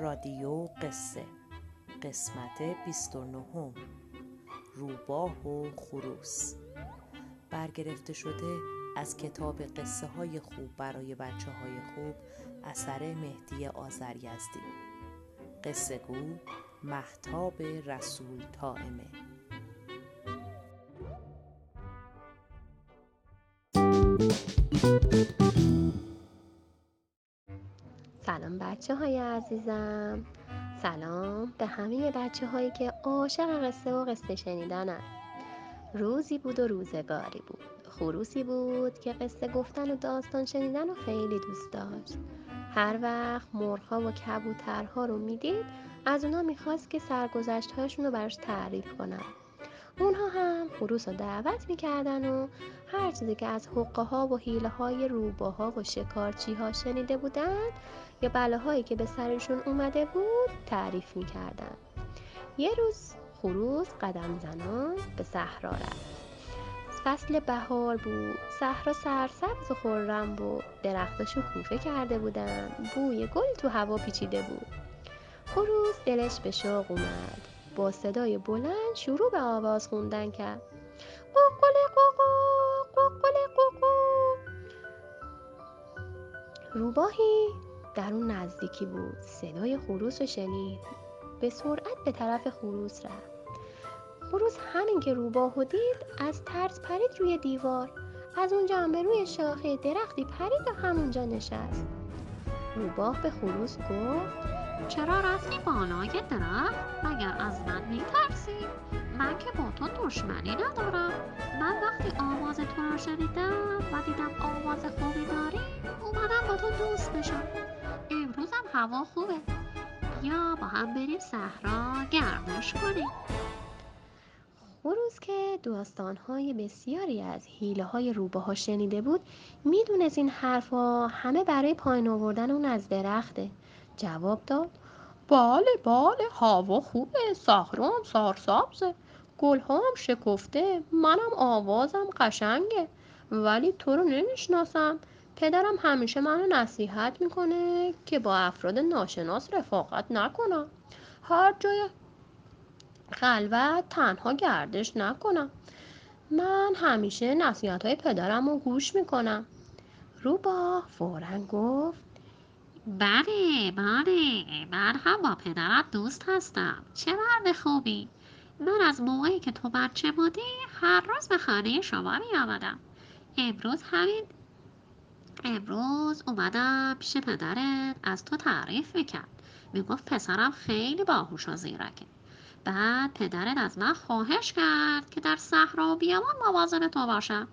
رادیو قصه قسمت 29 روباه و خروس، برگرفته شده از کتاب قصه های خوب برای بچه های خوب اثر مهدی آذر یزدی. قصه گو مهتاب رسول طائمه. سلام بچه های عزیزم، سلام به همه بچه هایی که عاشق قصه و قصه شنیدنن. روزی بود و روزگاری بود، خروسی بود که قصه گفتن و داستان شنیدن رو خیلی دوست داشت. هر وقت مرغ‌ها و کبوترها رو میدید از اونا میخواست که سرگذشت هاشون رو براش تعریف کنن. اونها هم خروس رو دعوت میکردن و هر چیزی که از حقه ها و حیله های روباها و شکارچی ها شنیده بودن یا بلاهایی که به سرشون اومده بود تعریف میکردن. یه روز خروس قدم زنان به صحرا رفت. فصل بهار بود، صحرا سرسبز و خرم بود، درختاشون کوفه کرده بودن، بوی گل تو هوا پیچیده بود. خروس دلش به شوق اومد، با صدای بلند شروع به آواز خوندن کرد. قوقل قوقو قوقل قوقو. روباهی در اون نزدیکی بود، صدای خروس رو شنید، به سرعت به طرف خروس رفت. خروس همین که روباهو دید از ترس پرید روی دیوار، از اونجا هم به روی شاخه درختی پرید و همونجا نشست. روباه به خروس گفت چرا رفتی بالای درخت؟ مگر از من میترسی؟ من که با تو دشمنی ندارم. من وقتی آواز تو رو شنیدم و دیدم آواز خوبی داری اومدم با تو دوست بشم. امروزم هوا خوبه، بیا با هم بریم صحرا گردش کنیم. خروس که داستان‌های بسیاری از حیله‌های روباها شنیده بود میدونست این حرفا همه برای پایین آوردن اون از درخته. جواب داد بله هوا خوبه، صحرام سرسبزه، گل‌هام شکفته، منم آوازم قشنگه، ولی تو رو نمیشناسم. پدرم همیشه منو نصیحت میکنه که با افراد ناشناس رفاقت نکنم، هر جای خلوت تنها گردش نکنم. من همیشه نصیحت‌های پدرم رو گوش میکنم. روباه فوراً گفت بله من هم با پدرم دوست هستم. چه مرد خوبی، من از موقعی که تو بچه بودی هر روز به خانه شما می آمدم. امروز اومدم پیش پدرت، از تو تعریف میکرد، میگفت پسرم خیلی باهوش و زیرکه. بعد پدرت از من خواهش کرد که در صحرا و بیابان مواظب تو باشم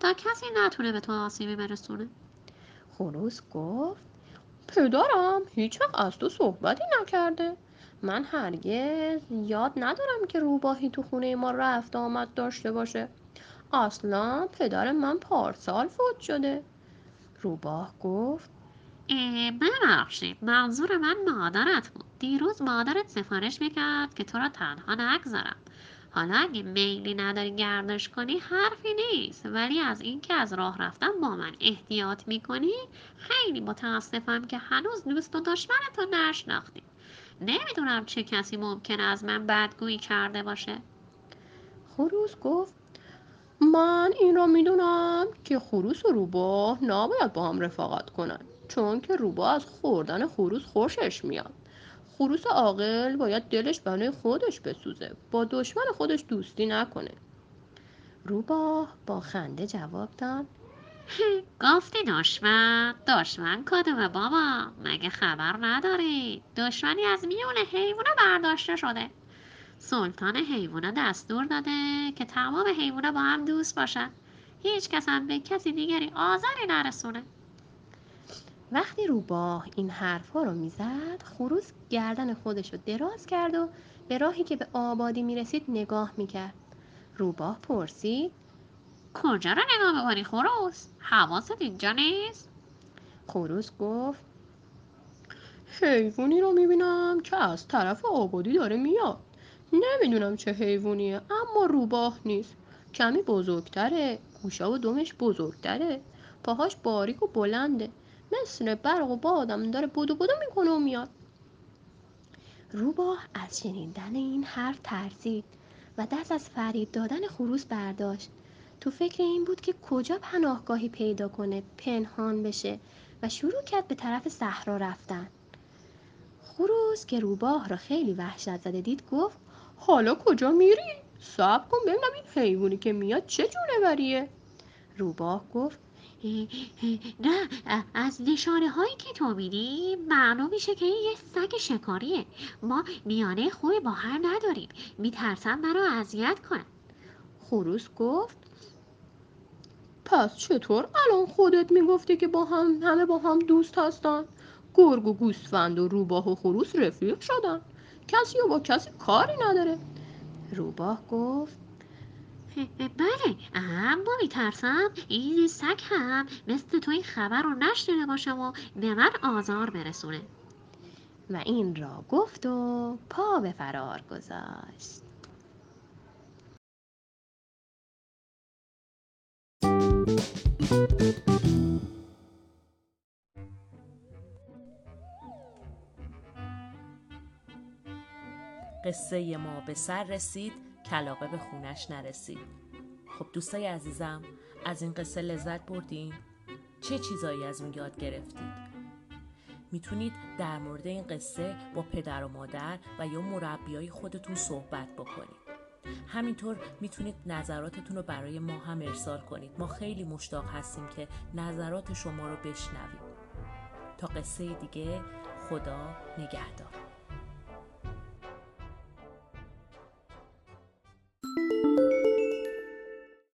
تا کسی نتونه به تو آسیبی برسونه. خروس گفت پدرم هیچ وقت از تو صحبتی نکرده، من هرگز یاد ندارم که روباهی تو خونه ما رفت آمد داشته باشه، اصلا پدر من پارسال فوت شده. روباه گفت ببخشید، منظور من مادرت بود. دیروز مادرت سفارش میکرد که تو را تنها نگذارم. حالا اگه میلی نداری گردش کنی حرفی نیست، ولی از این که از راه رفتن با من احتیاط میکنی خیلی متاسفم که هنوز دوست و دشمنت رو نشناختی. نمیدونم چه کسی ممکنه از من بدگویی کرده باشه. خروس گفت من این رو میدونم که خروس و روباه نباید با هم رفاقت کنن، چون که روباه از خوردن خروس خوشش میاد. خروس عاقل باید دلش برای خودش بسوزه، با دشمن خودش دوستی نکنه. روباه با خنده جواب داد گفتی دشمن کدومه بابا؟ مگه خبر نداری؟ دشمنی از میون حیونا برداشته شده. سلطان حیونا دستور داده که تمام حیونا با هم دوست باشن، هیچ کس هم به کسی دیگری آزاری نرسونه. وقتی روباه این حرفا رو میزد خروس گردن خودش رو دراز کرد و به راهی که به آبادی میرسید نگاه میکرد. روباه پرسید کجا رو نگاه میکنی خروس؟ حواست اینجا نیست؟ خروس گفت حیوانی رو میبینم که از طرف آبادی داره میاد، نمیدونم چه حیوانیه، اما روباه نیست، کمی بزرگتره، گوشا و دمش بزرگتره، پاهاش باریک و بلنده، مثل برق و بادم داره بدو میکنه و میاد. روباه از شنیدن این حرف ترسید و دست از فریب دادن خروس برداشت. تو فکر این بود که کجا پناهگاهی پیدا کنه، پنهان بشه، و شروع کرد به طرف صحرا رفتن. خروس که روباه را خیلی وحشت زده دید گفت حالا کجا میری؟ صبر کن ببینم این حیوانی که میاد چه جونوریه. روباه گفت نه، از نشانه هایی که تو میدی معلوم میشه که این یه سگ شکاریه. ما میانه خوبی با هم نداریم، میترسم منو اذیت کنن. خروس گفت پس چطور الان خودت میگفتی که با هم همه با هم دوست هستن؟ گرگ و گوسفند و روباه و خروس رفیق شدن، کسی با کسی کاری نداره. روباه گفت بله، اما میترسم این سگ هم مثل تو این خبر رو نشنیده باشه و به من آزار برسونه. و این را گفت و پا به فرار گذاشت. قصه ما به سر رسید، کلاغه به خونش نرسید. خب دوستای عزیزم، از این قصه لذت بردین؟ چه چیزایی از اون یاد گرفتید؟ میتونید در مورد این قصه با پدر و مادر و یا مربیای خودتون صحبت بکنید. همینطور میتونید نظراتتون رو برای ما هم ارسال کنید. ما خیلی مشتاق هستیم که نظرات شما رو بشنویم. تا قصه دیگه، خدا نگهدار.